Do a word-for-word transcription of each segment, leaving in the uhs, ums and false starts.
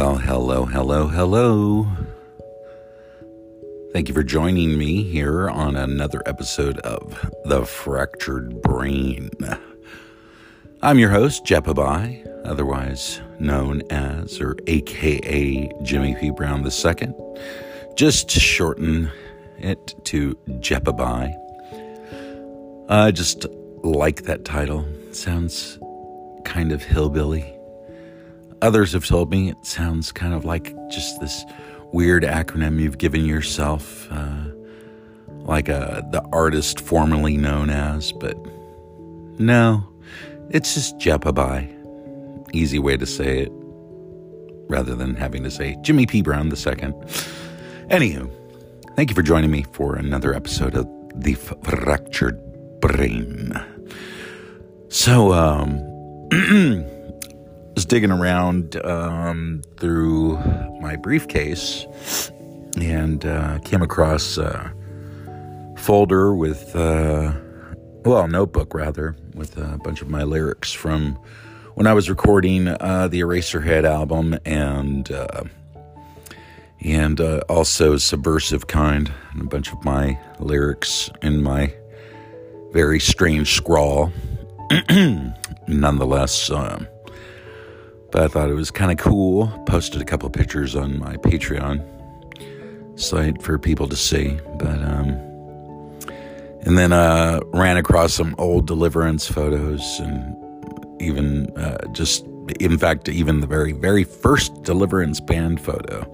Well, hello, hello, hello. Thank you for joining me here on another episode of The Fractured Brain. I'm your host, Jepa Bye, otherwise known as, or aka, Jimmy P. Brown the Second. Just shorten it to Jepa Bye. I just like that title. It sounds kind of hillbilly. Others have told me it sounds kind of like just this weird acronym you've given yourself, uh, like a, the artist formerly known as, but no, it's just Jepa Bye. Easy way to say it, rather than having to say Jimmy P. Brown the Second. Anywho, thank you for joining me for another episode of The Fractured Brain. So, um... was digging around um, through my briefcase and uh, came across a folder with, uh, well, notebook rather, with a bunch of my lyrics from when I was recording uh, the Eraserhead album and uh, and uh, also Subversive Kind, and a bunch of my lyrics in my very strange scrawl. Nonetheless. Uh, But I thought it was kind of cool. Posted a couple pictures on my Patreon site for people to see. But um, and then uh, ran across some old Deliverance photos, and even uh, just, in fact, even the very, very first Deliverance band photo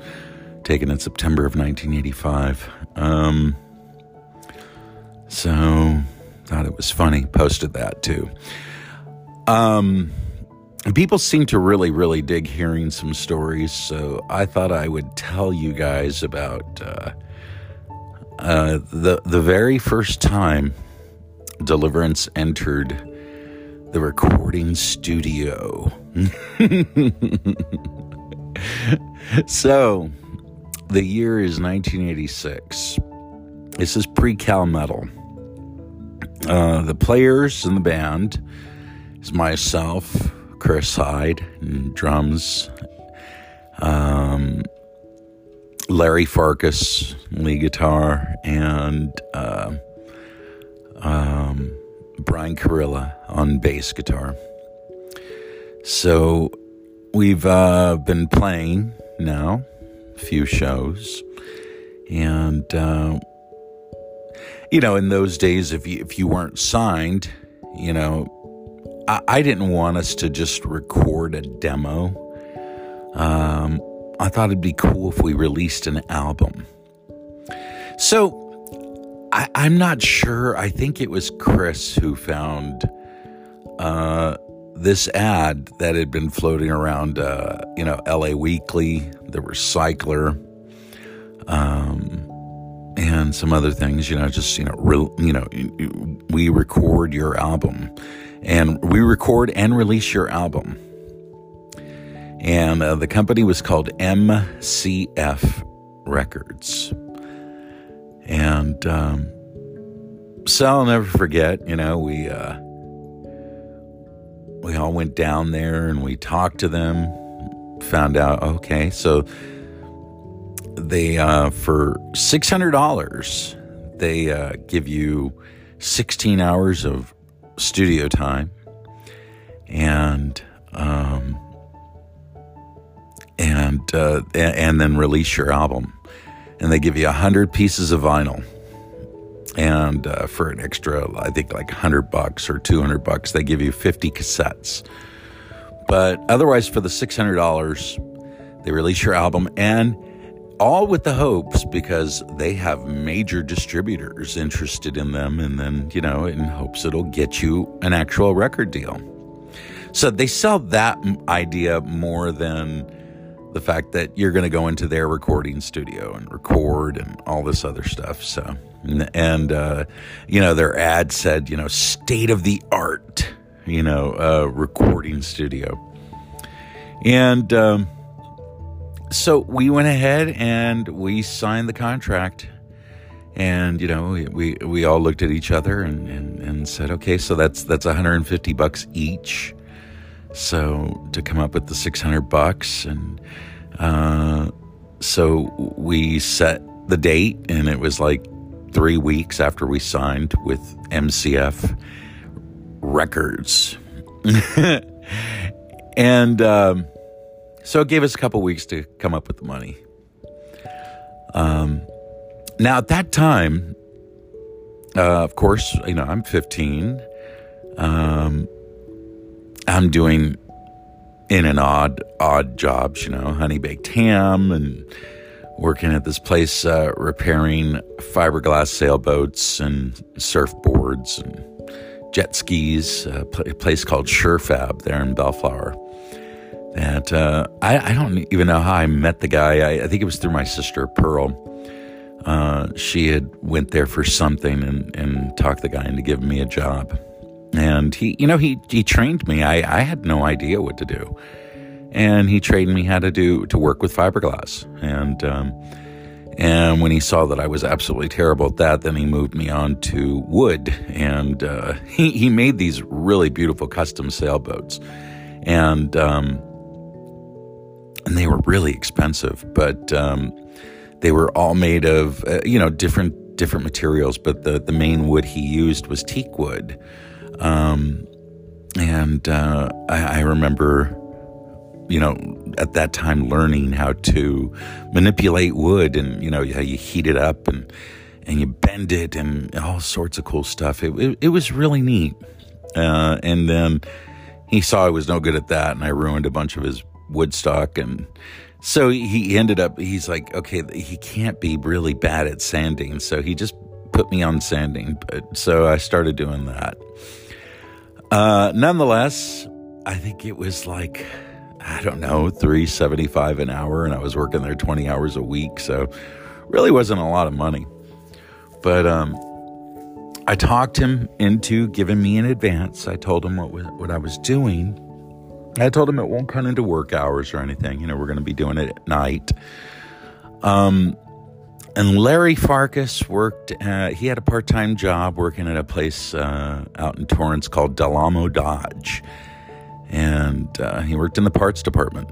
taken in September of nineteen eighty-five. Um, so thought it was funny. Posted that too. Um. People seem to really, really dig hearing some stories, so I thought I would tell you guys about uh, uh, the the very first time Deliverance entered the recording studio. So, the year is nineteen eighty-six. This is pre-Cal Metal. Uh, the players in the band is myself, Chris Hyde, and drums, um, Larry Farkas, lead guitar, and uh, um, Brian Carrilla on bass guitar. So we've uh, been playing now a few shows, and uh, you know, in those days, if you if you weren't signed, you know. I didn't want us to just record a demo. Um, I thought it'd be cool if we released an album. So, I, I'm not sure. I think it was Chris who found uh, this ad that had been floating around, uh, you know, L A Weekly, The Recycler, um, and some other things. You know, just you know, real, you know, we record your album. And we record and release your album. And uh, the company was called M C F Records. And um, so I'll never forget, you know, we uh, we all went down there and we talked to them. Found out, okay, so they, uh, for six hundred dollars, they uh, give you sixteen hours of studio time, and um, and uh, and then release your album, and they give you a hundred pieces of vinyl, and uh, for an extra, I think like a hundred bucks or two hundred bucks, they give you fifty cassettes. But otherwise, for the six hundred dollars, they release your album, and all with the hopes, because they have major distributors interested in them, and then, you know, in hopes it'll get you an actual record deal. So they sell that idea more than the fact that you're going to go into their recording studio and record and all this other stuff. So, and, uh, you know, their ad said, you know, state of the art, you know, uh, recording studio. And, um, So we went ahead and we signed the contract, and, you know, we, we, we all looked at each other and, and, and said, okay, so that's, that's one hundred fifty bucks each. So to come up with the six hundred bucks, and Uh, so we set the date, and it was like three weeks after we signed with M C F Records. And um, so it gave us a couple weeks to come up with the money. Um, now, at that time, uh, of course, you know, I'm fifteen. Um, I'm doing in and odd, odd jobs, you know, honey baked ham and working at this place, uh, repairing fiberglass sailboats and surfboards and jet skis, a, pl- a place called SureFab there in Bellflower. That uh, I, I don't even know how I met the guy. I, I think it was through my sister Pearl. Uh, she had went there for something and, and talked the guy into giving me a job. And he, you know, he, he trained me. I, I had no idea what to do. And he trained me how to do, to work with fiberglass. And, um, and when he saw that I was absolutely terrible at that, then he moved me on to wood. And, uh, he, he made these really beautiful custom sailboats, and, um, and they were really expensive, but, um, they were all made of, uh, you know, different, different materials. But the, the main wood he used was teak wood. Um, and, uh, I, I remember, you know, at that time learning how to manipulate wood and, you know, how you heat it up and, and you bend it and all sorts of cool stuff. It, it, it was really neat. Uh, and then he saw I was no good at that, and I ruined a bunch of his wood stock. And so he ended up, he's like, okay, he can't be really bad at sanding. So he just put me on sanding. But so I started doing that. Uh, nonetheless, I think it was like, I don't know, three seventy-five an hour, and I was working there twenty hours a week, so really wasn't a lot of money. But um, I talked him into giving me an advance. I told him what what I was doing. I told him it won't cut into work hours or anything. You know, we're going to be doing it at night. Um, and Larry Farkas worked. Uh, he had a part-time job working at a place uh, out in Torrance called Delamo Dodge, and uh, he worked in the parts department,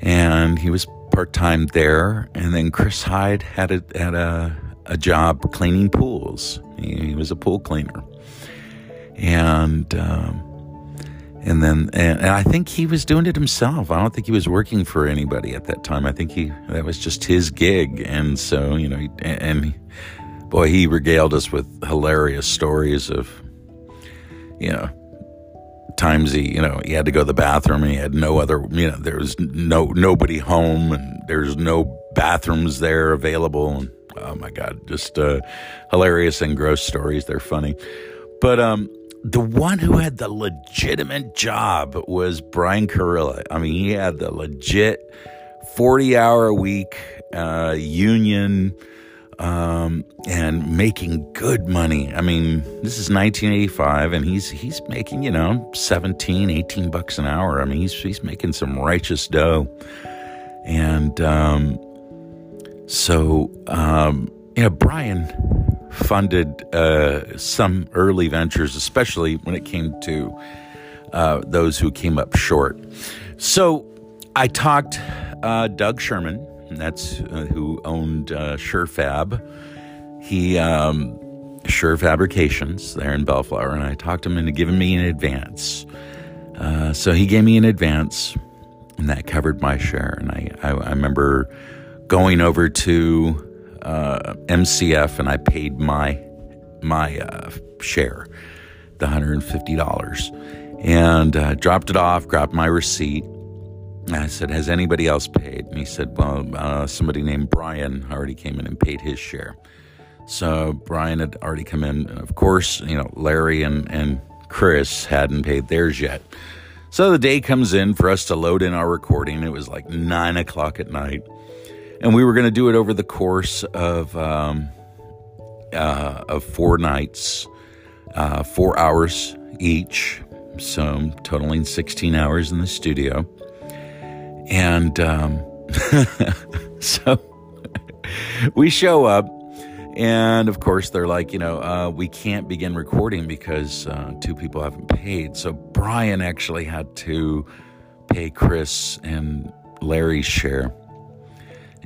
and he was part-time there. And then Chris Hyde had a had a, a job cleaning pools. He, he was a pool cleaner, and um, and then and, and I think he was doing it himself. I don't think he was working for anybody at that time. I think he that was just his gig. And so, you know, he, and he, boy, he regaled us with hilarious stories of, you know, times he, you know, he had to go to the bathroom and he had no other, you know, there was no, nobody home, and there's no bathrooms there available. And oh my God, just, uh, hilarious and gross stories. They're funny. But, um, the one who had the legitimate job was Brian Carrilla. I mean, he had the legit forty hour a week, uh, union, um, and making good money. I mean, this is nineteen eighty-five, and he's, he's making, you know, seventeen, eighteen bucks an hour. I mean, he's, he's making some righteous dough. And, um, so, um, you know, Brian funded, uh, some early ventures, especially when it came to, uh, those who came up short. So I talked, uh, Doug Sherman. That's uh, who owned uh, SureFab. He, um, Sure Fabrications there in Bellflower, and I talked him into giving me an advance. Uh, so he gave me an advance, and that covered my share. And I, I, I remember going over to uh, M C F, and I paid my my uh, share, the one hundred fifty dollars, and uh, dropped it off, grabbed my receipt. I said, has anybody else paid? And he said, well, uh, somebody named Brian already came in and paid his share. So Brian had already come in. Of course, you know, Larry and, and Chris hadn't paid theirs yet. So the day comes in for us to load in our recording. It was like nine o'clock at night. And we were going to do it over the course of, um, uh, of four nights, uh, four hours each. So totaling sixteen hours in the studio. And um, so we show up, and of course they're like, you know, uh, we can't begin recording because uh, two people haven't paid. So Brian actually had to pay Chris and Larry's share.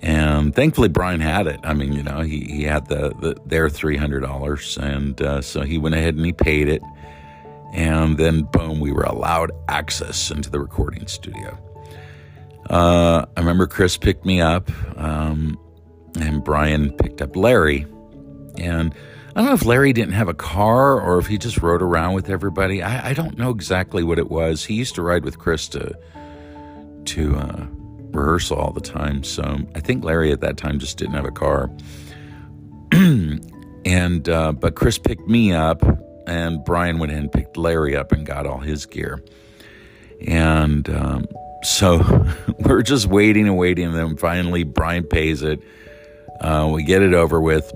And thankfully, Brian had it. I mean, you know, he, he had the, the their three hundred dollars. And uh, so he went ahead and he paid it. And then, boom, we were allowed access into the recording studio. Uh, I remember Chris picked me up, um, and Brian picked up Larry. And I don't know if Larry didn't have a car or if he just rode around with everybody. I, I don't know exactly what it was. He used to ride with Chris to, to uh, rehearsal all the time. So I think Larry at that time just didn't have a car. and uh, But Chris picked me up, and Brian went in and picked Larry up and got all his gear. And... Um, So we're just waiting and waiting, and then finally Brian pays it. Uh, we get it over with,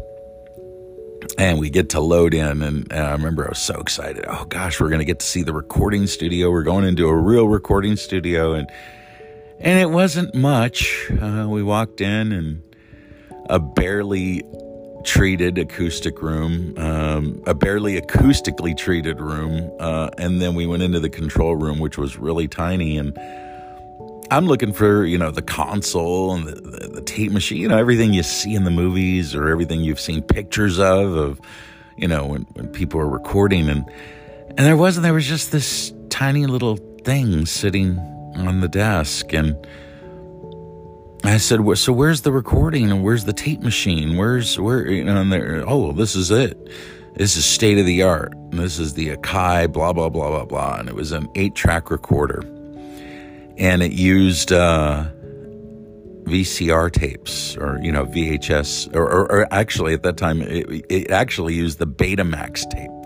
and we get to load in. And, and I remember I was so excited. Oh, gosh, we're going to get to see the recording studio. We're going into a real recording studio. And and it wasn't much. Uh, we walked in, and a barely treated acoustic room, um, a barely acoustically treated room. Uh, and then we went into the control room, which was really tiny. And I'm looking for, you know, the console and the, the, the tape machine, you know, everything you see in the movies or everything you've seen pictures of, of, you know, when, when people are recording. And, and there wasn't, there was just this tiny little thing sitting on the desk. And I said, well, so where's the recording and where's the tape machine? Where's, where, you know, and they're, oh, this is it. This is state of the art. And this is the Akai, blah, blah, blah, blah, blah. And it was an eight track recorder. And it used uh, V C R tapes or, you know, V H S. Or, or, or actually, at that time, it, it actually used the Betamax tape.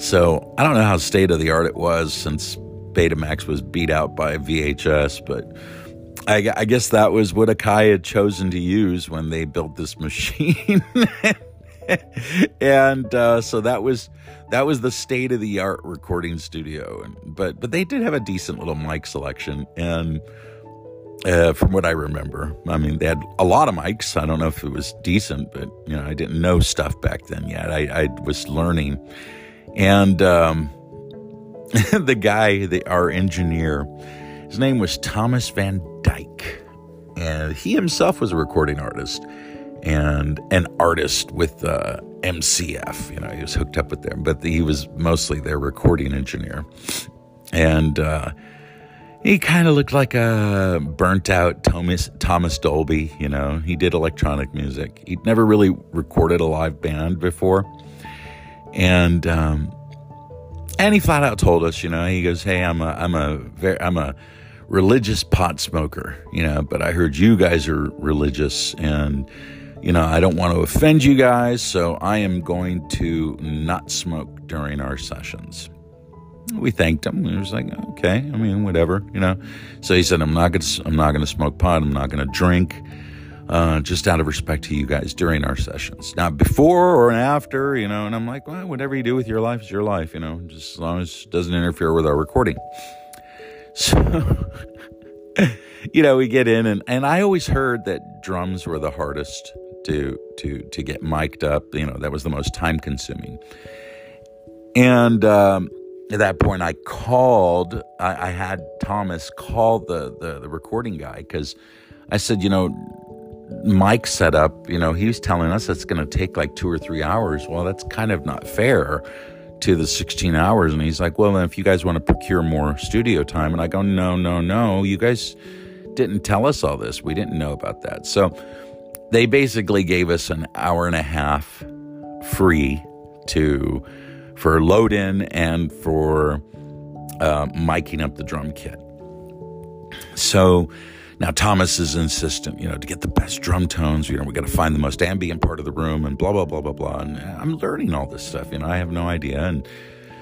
So I don't know how state-of-the-art it was since Betamax was beat out by V H S. But I, I guess that was what Akai had chosen to use when they built this machine. and uh, so that was... That was the state-of-the-art recording studio, and, but but they did have a decent little mic selection, and uh, from what I remember, I mean, they had a lot of mics. I don't know if it was decent, but, you know, I didn't know stuff back then yet. I, I was learning, and um, the guy, the, our engineer, his name was Thomas Van Dyke, and he himself was a recording artist and an artist with... Uh, M C F, you know, he was hooked up with them, but the, he was mostly their recording engineer. And uh, he kind of looked like a burnt out Thomas, Thomas Dolby, you know, he did electronic music. He'd never really recorded a live band before. And, um, and he flat out told us, you know, he goes, hey, I'm a, I'm a, very, I'm a religious pot smoker, you know, but I heard you guys are religious, and, you know, I don't want to offend you guys, so I am going to not smoke during our sessions. We thanked him. He was like, okay, I mean, whatever, you know. So he said, I'm not going to, I'm not going to smoke pot. I'm not going to drink, uh, just out of respect to you guys during our sessions. Not before or after, you know. And I'm like, well, whatever you do with your life is your life, you know, just as long as it doesn't interfere with our recording. So... you know, we get in, and, and I always heard that drums were the hardest to to to get mic'd up. You know, that was the most time-consuming. And um, at that point, I called. I, I had Thomas call the, the, the recording guy, because I said, you know, mic setup, you know, he was telling us it's going to take like two or three hours. Well, that's kind of not fair to the sixteen hours. And he's like, well, if you guys want to procure more studio time. And I go, no, no, no, you guys didn't tell us all this. We didn't know about that. So they basically gave us an hour and a half free to, for load in and for uh, miking up the drum kit. So now Thomas is insistent, you know, to get the best drum tones, you know, we got to find the most ambient part of the room and blah, blah, blah, blah, blah. And I'm learning all this stuff, you know, I have no idea. And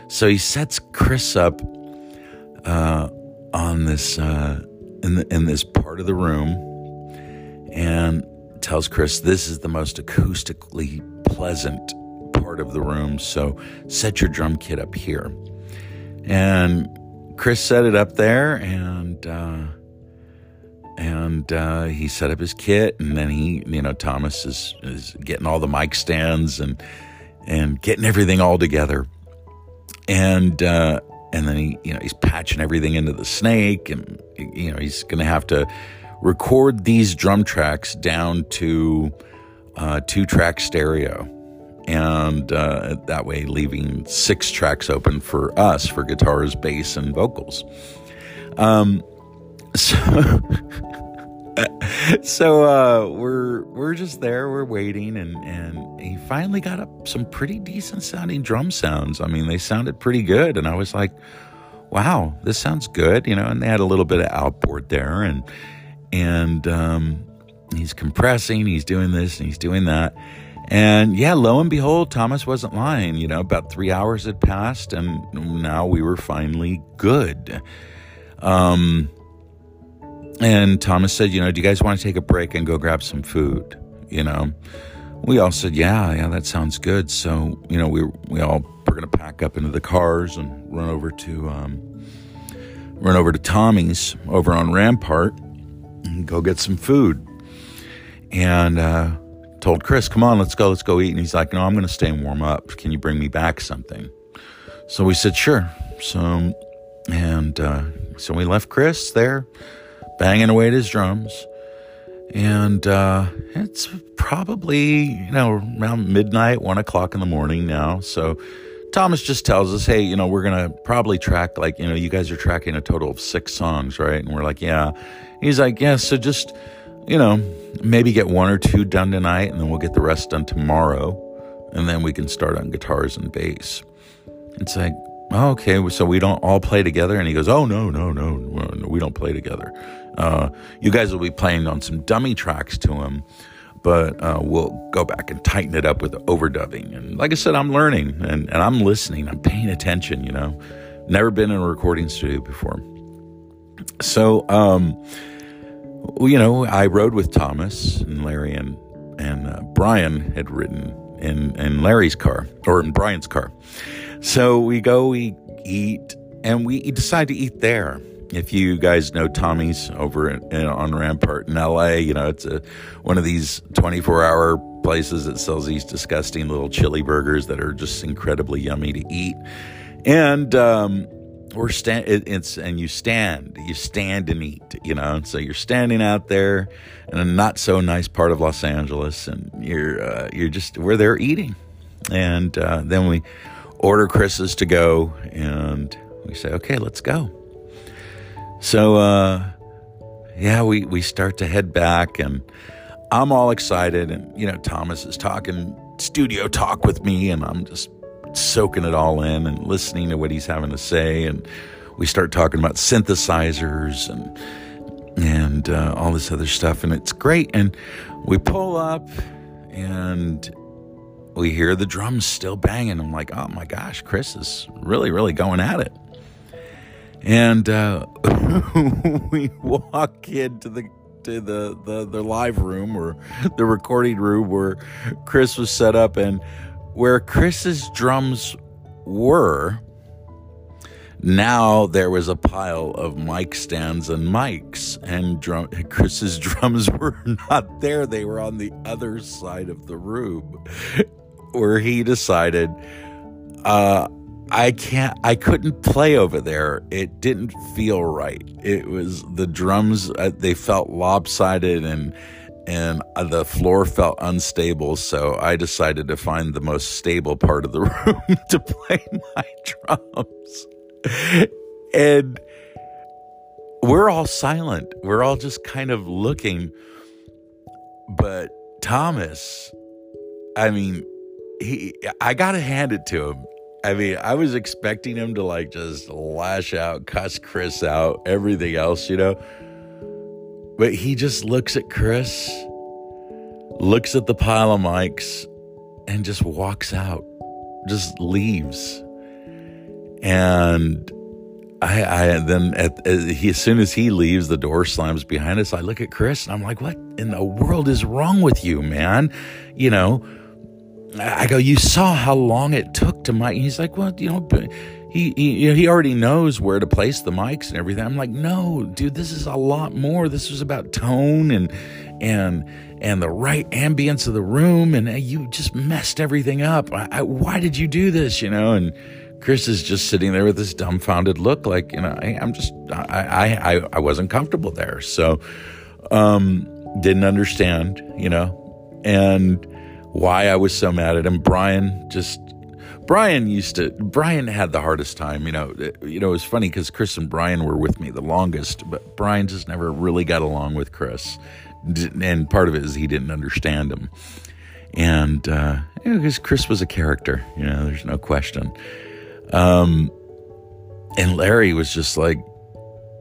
so he sets Chris up uh, on this, uh, in, the, in this part of the room and tells Chris, this is the most acoustically pleasant part of the room. So set your drum kit up here. And Chris set it up there, and, uh, And uh, he set up his kit, and then he, you know, Thomas is, is getting all the mic stands and and getting everything all together. And uh, and then he, you know, he's patching everything into the snake, and, you know, he's going to have to record these drum tracks down to uh, two-track stereo, and uh, that way leaving six tracks open for us for guitars, bass, and vocals. Um, so, so uh, we're we're just there, we're waiting, and and he finally got up some pretty decent sounding drum sounds. I mean, they sounded pretty good, and I was like, wow, this sounds good, you know. And they had a little bit of outboard there, and and um, he's compressing, he's doing this, and he's doing that. And yeah, lo and behold, Thomas wasn't lying. You know, about three hours had passed, and now we were finally good. Um, and Thomas said, you know, do you guys want to take a break and go grab some food? You know, we all said, yeah, yeah, that sounds good. So, you know, we we all were going to pack up into the cars and run over to um, run over to Tommy's over on Rampart and go get some food. And uh told Chris, come on, let's go, let's go eat. And he's like, no, I'm going to stay and warm up. Can you bring me back something? So we said, sure. So, and, uh, so we left Chris there banging away at his drums. And, uh, it's probably, you know, around midnight, one o'clock in the morning now. So Thomas just tells us, hey, you know, we're going to probably track, like, you know, you guys are tracking a total of six songs, right? And we're like, yeah. He's like, yeah, so just, you know, maybe get one or two done tonight, and then we'll get the rest done tomorrow, and then we can start on guitars and bass. It's like, oh, okay, so we don't all play together? And he goes, oh, no, no, no, no we don't play together. Uh, you guys will be playing on some dummy tracks to him, but uh, we'll go back and tighten it up with overdubbing. And like I said, I'm learning, and, and I'm listening. I'm paying attention, you know. Never been in a recording studio before. So, um... you know, I rode with Thomas, and Larry and and uh, Brian had ridden in, in Larry's car, or in Brian's car. So we go, we eat, and we decide to eat there. If you guys know Tommy's over in, in, on Rampart in L A, you know, it's a, one of these twenty-four hour places that sells these disgusting little chili burgers that are just incredibly yummy to eat. And, um... Or stand, it, it's, and you stand, you stand and eat, you know. So you're standing out there in a not so nice part of Los Angeles, and you're, uh, you're just, we're there eating. And uh, then we order Chris's to go, and we say, okay, let's go. So, uh, yeah, we, we start to head back, and I'm all excited, and, you know, Thomas is talking studio talk with me, and I'm just soaking it all in and listening to what he's having to say. And we start talking about synthesizers and and uh, all this other stuff, and it's great. And we pull up, and we hear the drums still banging. I'm like, oh my gosh, Chris is really really going at it. And uh, we walk into the to the, the the live room, or the recording room where Chris was set up, and where Chris's drums were, now there was a pile of mic stands and mics, and drum, Chris's drums were not there. They were on the other side of the room, where he decided, uh, I can't, I couldn't play over there. It didn't feel right. It was the drums, uh, they felt lopsided, and and the floor felt unstable, so I decided to find the most stable part of the room to play my drums. And we're all silent. We're all just kind of looking. But Thomas, I mean, he, I got to hand it to him. I mean, I was expecting him to, like, just lash out, cuss Chris out, everything else, you know. But he just looks at Chris, looks at the pile of mics, and just walks out, just leaves. And I, I then, at, as, as soon as he leaves, the door slams behind us. I look at Chris, and I'm like, what in the world is wrong with you, man? You know, I go, you saw how long it took to mic. And he's like, well, you know, but He, he he already knows where to place the mics and everything. I'm like, no, dude, this is a lot more. This was about tone and and and the right ambience of the room, and you just messed everything up. I, I, why did you do this, you know? And Chris is just sitting there with this dumbfounded look, like, you know, I, I'm just I, I I I wasn't comfortable there. So Um, didn't understand, you know, and why I was so mad at him. Brian just, Brian used to, Brian had the hardest time, you know, you know, it was funny because Chris and Brian were with me the longest, but Brian just never really got along with Chris. And part of it is he didn't understand him. And, uh, you know, because Chris was a character, you know, there's no question. Um, and Larry was just like,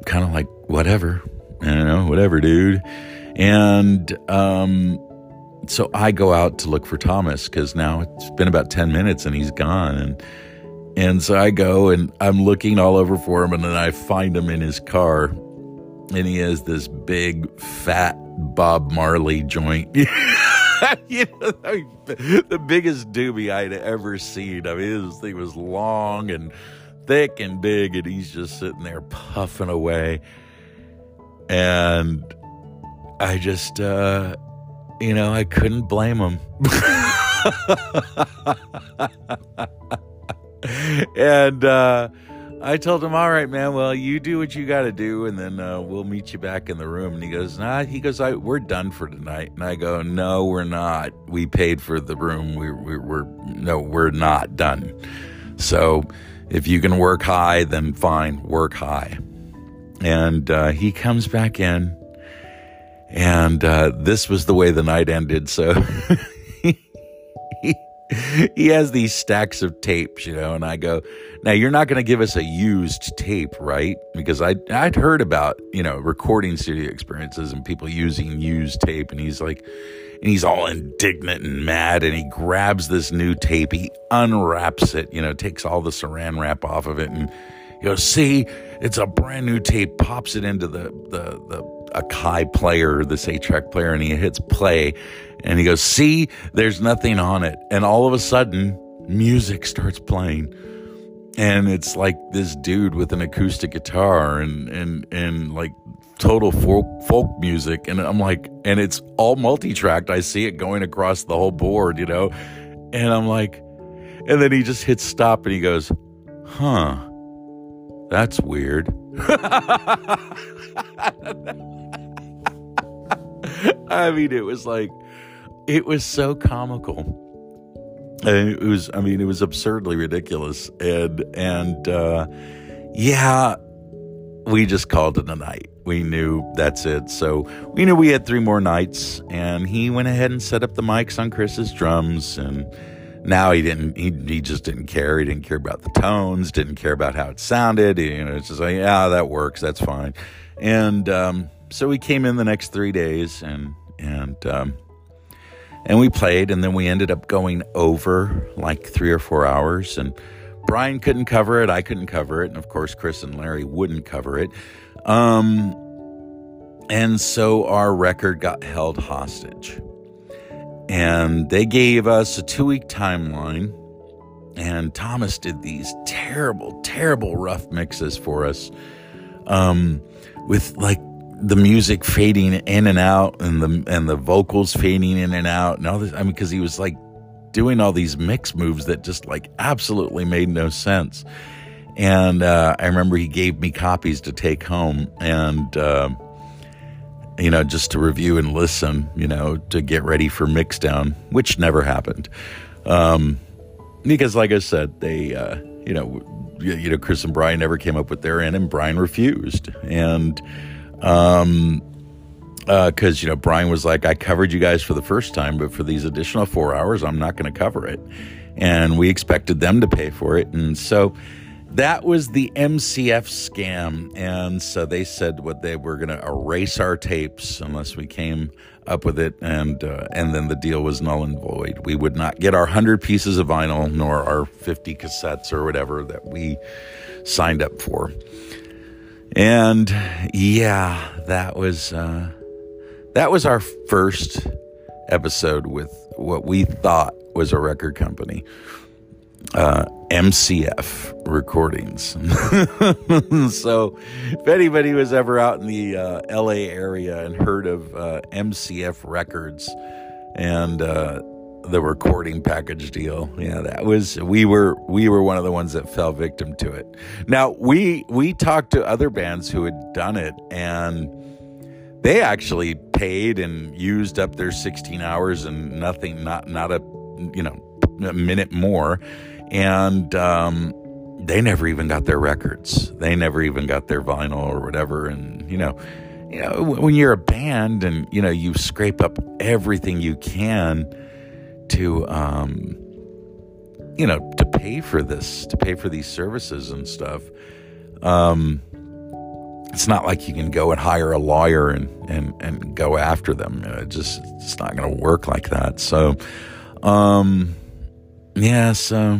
kind of like, whatever, you know, whatever, dude. And, um, so I go out to look for Thomas because now it's been about ten minutes and he's gone. And, and so I go and I'm looking all over for him, and then I find him in his car, and he has this big fat Bob Marley joint. You know, the biggest doobie I'd ever seen. I mean, this thing was long and thick and big, and he's just sitting there puffing away. And I just, uh, you know, I couldn't blame him. And uh, I told him, all right, man, well, you do what you got to do, and then uh, we'll meet you back in the room. And he goes, nah, he goes, I, we're done for tonight. And I go, no, we're not. We paid for the room. We, we, we're, no, we're not done. So if you can work high, then fine, work high. And uh, he comes back in, and uh, this was the way the night ended. So he, he has these stacks of tapes, you know, and I go, now you're not going to give us a used tape, right? Because I, I'd heard about, you know, recording studio experiences and people using used tape. And he's like, and he's all indignant and mad, and he grabs this new tape. He unwraps it, you know, takes all the saran wrap off of it, and you know, see, it's a brand new tape, pops it into the, the, the Akai player, this eight-track player, and he hits play, and he goes, see, there's nothing on it. And all of a sudden, music starts playing, and it's like this dude with an acoustic guitar and, and, and like total folk, folk music. And I'm like, and it's all multi-tracked. I see it going across the whole board, you know, and I'm like, and then he just hits stop, and he goes, huh. That's weird. I mean, it was like, it was so comical. And it was, I mean, it was absurdly ridiculous. And, and, uh, yeah, we just called it a night. We knew that's it. So we knew we had three more nights, and he went ahead and set up the mics on Chris's drums, and now he didn't, he, he just didn't care. He didn't care about the tones, didn't care about how it sounded. You know, it's just like, yeah, that works. That's fine. And, um, so we came in the next three days and, and, um, and we played, and then we ended up going over like three or four hours, and Brian couldn't cover it. I couldn't cover it. And of course, Chris and Larry wouldn't cover it. Um, and so our record got held hostage. And they gave us a two-week timeline, and Thomas did these terrible, terrible rough mixes for us, um, with like the music fading in and out, and the and the vocals fading in and out, and all this. I mean, because he was like doing all these mix moves that just like absolutely made no sense. And uh, I remember he gave me copies to take home, and. Uh, you know, just to review and listen, you know, to get ready for mixdown, which never happened. Um, because like I said, they, uh, you know, you know, Chris and Brian never came up with their end, and Brian refused. And, um, uh, cause you know, Brian was like, I covered you guys for the first time, but for these additional four hours, I'm not going to cover it. And we expected them to pay for it. And so, that was the M C F scam, and so they said what they were going to erase our tapes unless we came up with it, and uh, and then the deal was null and void. We would not get our one hundred pieces of vinyl, nor our fifty cassettes or whatever that we signed up for. And yeah, that was uh, that was our first episode with what we thought was a record company. Uh, M C F Recordings. So if anybody was ever out in the uh, L A area and heard of uh, M C F Records and uh, the recording package deal, yeah, that was, we were we were one of the ones that fell victim to it. Now, we we talked to other bands who had done it, and they actually paid and used up their sixteen hours and nothing, not not a, you know, a minute more. And um, they never even got their records. They never even got their vinyl or whatever. And, you know, you know, when you're a band and, you know, you scrape up everything you can to, um, you know, to pay for this, to pay for these services and stuff. Um, it's not like you can go and hire a lawyer and, and, and go after them. It just, it's not going to work like that. So, um, yeah, so,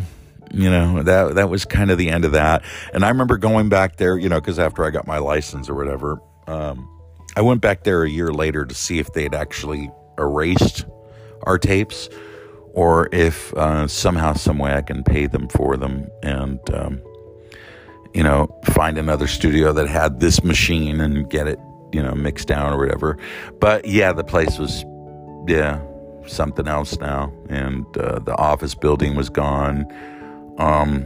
you know, that, that was kind of the end of that. And I remember going back there, you know, cause after I got my license or whatever, um, I went back there a year later to see if they'd actually erased our tapes or if, uh, somehow, some way I can pay them for them. And, um, you know, find another studio that had this machine and get it, you know, mixed down or whatever. But yeah, the place was, yeah, something else now. And uh, the office building was gone. Um,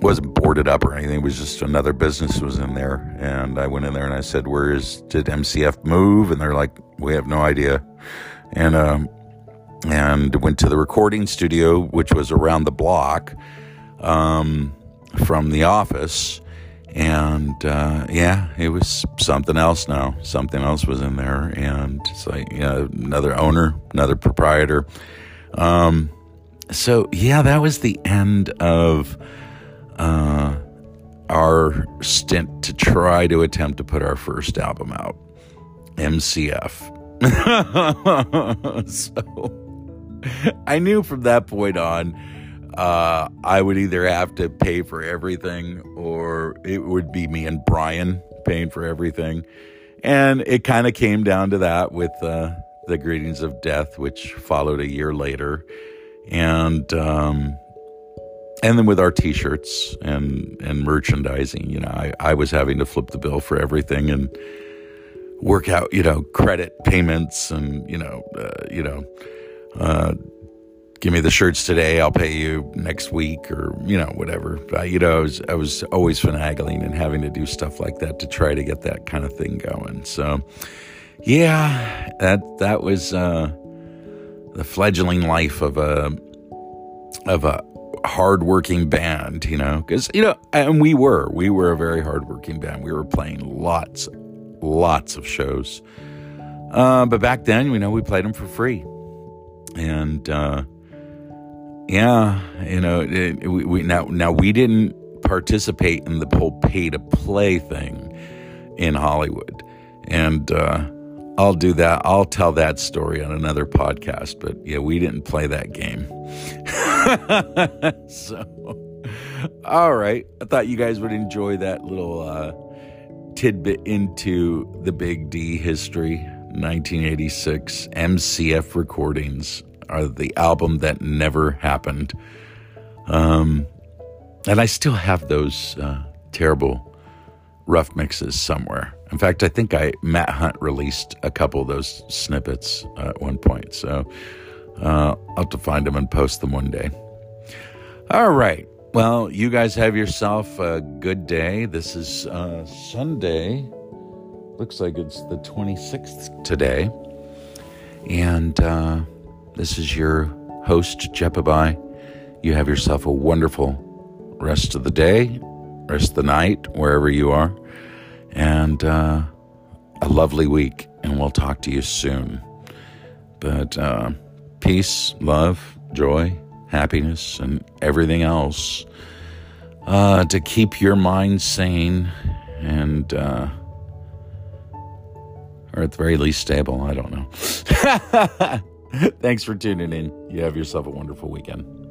wasn't boarded up or anything. It was just another business was in there. And I went in there and I said, where is, did M C F move? And they're like, we have no idea. And, um, and went to the recording studio, which was around the block. Um, from the office, and uh yeah it was something else now. Something else was in there, and it's like, you know, another owner, another proprietor. Um so yeah, that was the end of uh our stint to try to attempt to put our first album out, M C F. So I knew from that point on, Uh, I would either have to pay for everything, or it would be me and Brian paying for everything. And it kind of came down to that with uh, The Greetings of Death, which followed a year later. And um, and then with our T-shirts and, and merchandising, you know, I, I was having to flip the bill for everything and work out, you know, credit payments and, you know, uh, you know, uh give me the shirts today, I'll pay you next week, or, you know, whatever. I, you know, I was, I was always finagling and having to do stuff like that to try to get that kind of thing going. So, yeah, that that was uh, the fledgling life of a of a hardworking band, you know, because, you know, and we were we were a very hardworking band. We were playing lots, lots of shows, uh, but back then, you know, we played them for free, and. Uh, Yeah, you know, it, we, we now now we didn't participate in the whole pay-to-play thing in Hollywood, and uh, I'll do that. I'll tell that story on another podcast. But yeah, we didn't play that game. So, all right, I thought you guys would enjoy that little uh, tidbit into the Big D history, nineteen eighty-six M C F Recordings. Are the album that never happened. Um, and I still have those uh, terrible rough mixes somewhere. In fact, I think I Matt Hunt released a couple of those snippets uh, at one point. So uh, I'll have to find them and post them one day. All right. Well, you guys have yourself a good day. This is uh, Sunday. Looks like it's the twenty-sixth today. And... Uh, This is your host, Jepa Bye. You have yourself a wonderful rest of the day, rest of the night, wherever you are, and uh, a lovely week, and we'll talk to you soon. But uh, peace, love, joy, happiness, and everything else uh, to keep your mind sane and... Uh, or at the very least stable, I don't know. Thanks for tuning in. You have yourself a wonderful weekend.